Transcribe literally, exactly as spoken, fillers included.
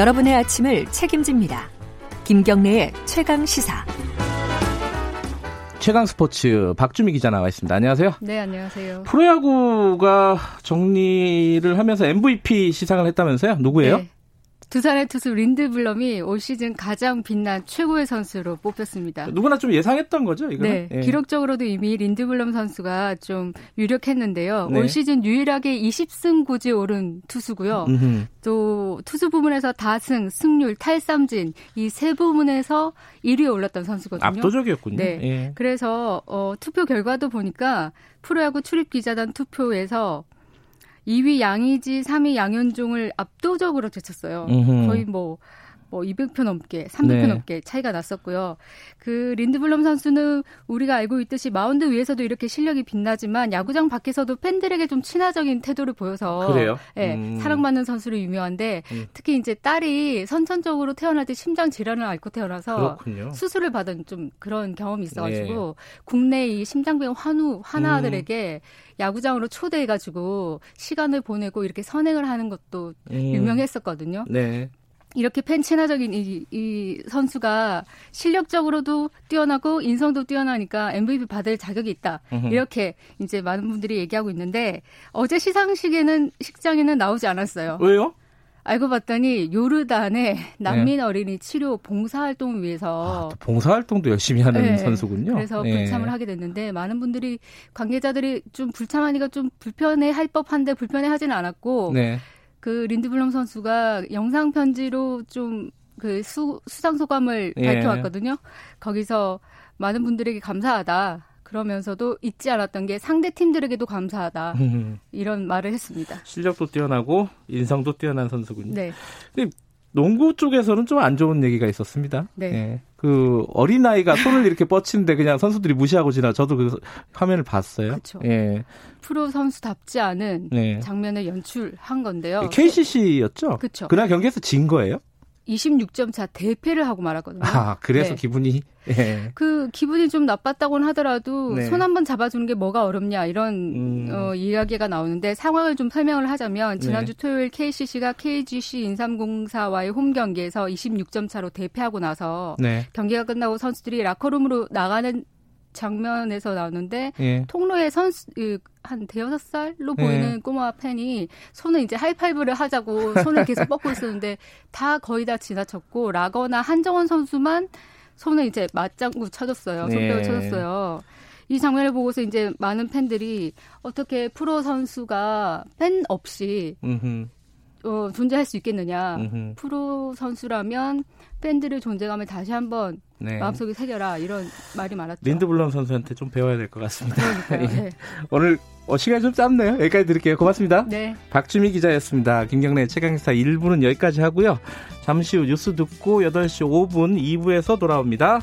여러분의 아침을 책임집니다. 김경래의 최강시사. 최강스포츠 박주미 기자 나와 있습니다. 안녕하세요. 네, 안녕하세요. 프로야구가 정리를 하면서 엠브이피 시상을 했다면서요? 누구예요? 네. 두산의 투수 린드블럼이 올 시즌 가장 빛난 최고의 선수로 뽑혔습니다. 누구나 좀 예상했던 거죠, 이거는? 네. 예. 기록적으로도 이미 린드블럼 선수가 좀 유력했는데요. 네. 올 시즌 유일하게 이십 승 고지에 오른 투수고요. 음흠. 또 투수 부문에서 다승, 승률, 탈삼진 이 세 부문에서 일 위에 올랐던 선수거든요. 압도적이었군요. 네. 예. 그래서 어, 투표 결과도 보니까 프로야구 출입기자단 투표에서 이 위 양의지, 삼 위 양현종을 압도적으로 제쳤어요. 으흠. 거의 뭐, 뭐 이백 표 넘게, 삼백 표 네. 넘게 차이가 났었고요. 그 린드블럼 선수는 우리가 알고 있듯이 마운드 위에서도 이렇게 실력이 빛나지만 야구장 밖에서도 팬들에게 좀 친화적인 태도를 보여서 그래요? 예, 음. 사랑받는 선수로 유명한데 음. 특히 이제 딸이 선천적으로 태어날 때 심장 질환을 앓고 태어나서 그렇군요. 수술을 받은 좀 그런 경험이 있어가지고 네. 국내 이 심장병 환우 환아들에게 음. 야구장으로 초대해가지고 시간을 보내고 이렇게 선행을 하는 것도 음. 유명했었거든요. 네. 이렇게 팬 친화적인 이, 이 선수가 실력적으로도 뛰어나고 인성도 뛰어나니까 엠브이피 받을 자격이 있다. 으흠. 이렇게 이제 많은 분들이 얘기하고 있는데 어제 시상식에는 식장에는 나오지 않았어요. 왜요? 알고 봤더니 요르단의 난민 네. 어린이 치료 봉사활동을 위해서 아, 봉사활동도 열심히 하는 네. 선수군요. 그래서 네. 불참을 하게 됐는데 많은 분들이 관계자들이 좀 불참하니까 좀 불편해할 법한데 불편해하지는 않았고 네. 그 린드블럼 선수가 영상 편지로 좀 그 수상 소감을 예. 밝혀왔거든요. 거기서 많은 분들에게 감사하다. 그러면서도 잊지 않았던 게 상대 팀들에게도 감사하다. 이런 말을 했습니다. 실력도 뛰어나고 인성도 뛰어난 선수군요. 네. 근데 농구 쪽에서는 좀 안 좋은 얘기가 있었습니다. 네. 네. 그 어린아이가 손을 이렇게 뻗치는데 그냥 선수들이 무시하고 지나 저도 그 화면을 봤어요. 그렇죠. 예. 프로 선수답지 않은 네. 장면을 연출한 건데요. 케이씨씨였죠? 그렇죠. 그날 경기에서 진 거예요? 이십육 점 차 대패를 하고 말았거든요. 아, 그래서 네. 기분이 예. 그 기분이 좀 나빴다고는 하더라도 네. 손 한번 잡아주는 게 뭐가 어렵냐 이런 음. 어, 이야기가 나오는데 상황을 좀 설명을 하자면 지난주 네. 토요일 케이씨씨가 케이지씨 인삼공사와의 홈 경기에서 이십육 점 차로 대패하고 나서 네. 경기가 끝나고 선수들이 라커룸으로 나가는 장면에서 나오는데 예. 통로에 선수 한 대여섯 살로 보이는 예. 꼬마 팬이 손을 이제 하이파이브를 하자고 손을 계속 뻗고 있었는데 다 거의 다 지나쳤고 라거나 한정원 선수만 손을 이제 맞장구 쳐줬어요. 손뼉을 예. 쳐줬어요. 이 장면을 보고서 이제 많은 팬들이 어떻게 프로 선수가 팬 없이 음흠. 어, 존재할 수 있겠느냐. 음흠. 프로 선수라면 팬들의 존재감을 다시 한번 네. 마음속에 새겨라. 이런 말이 많았죠. 린드블럼 선수한테 좀 배워야 될 것 같습니다. 예. 네. 오늘 시간이 좀 짧네요. 여기까지 드릴게요. 고맙습니다. 네. 박주미 기자였습니다. 김경래 최강시사 일 부는 여기까지 하고요. 잠시 후 뉴스 듣고 여덟 시 오 분 이 부에서 돌아옵니다.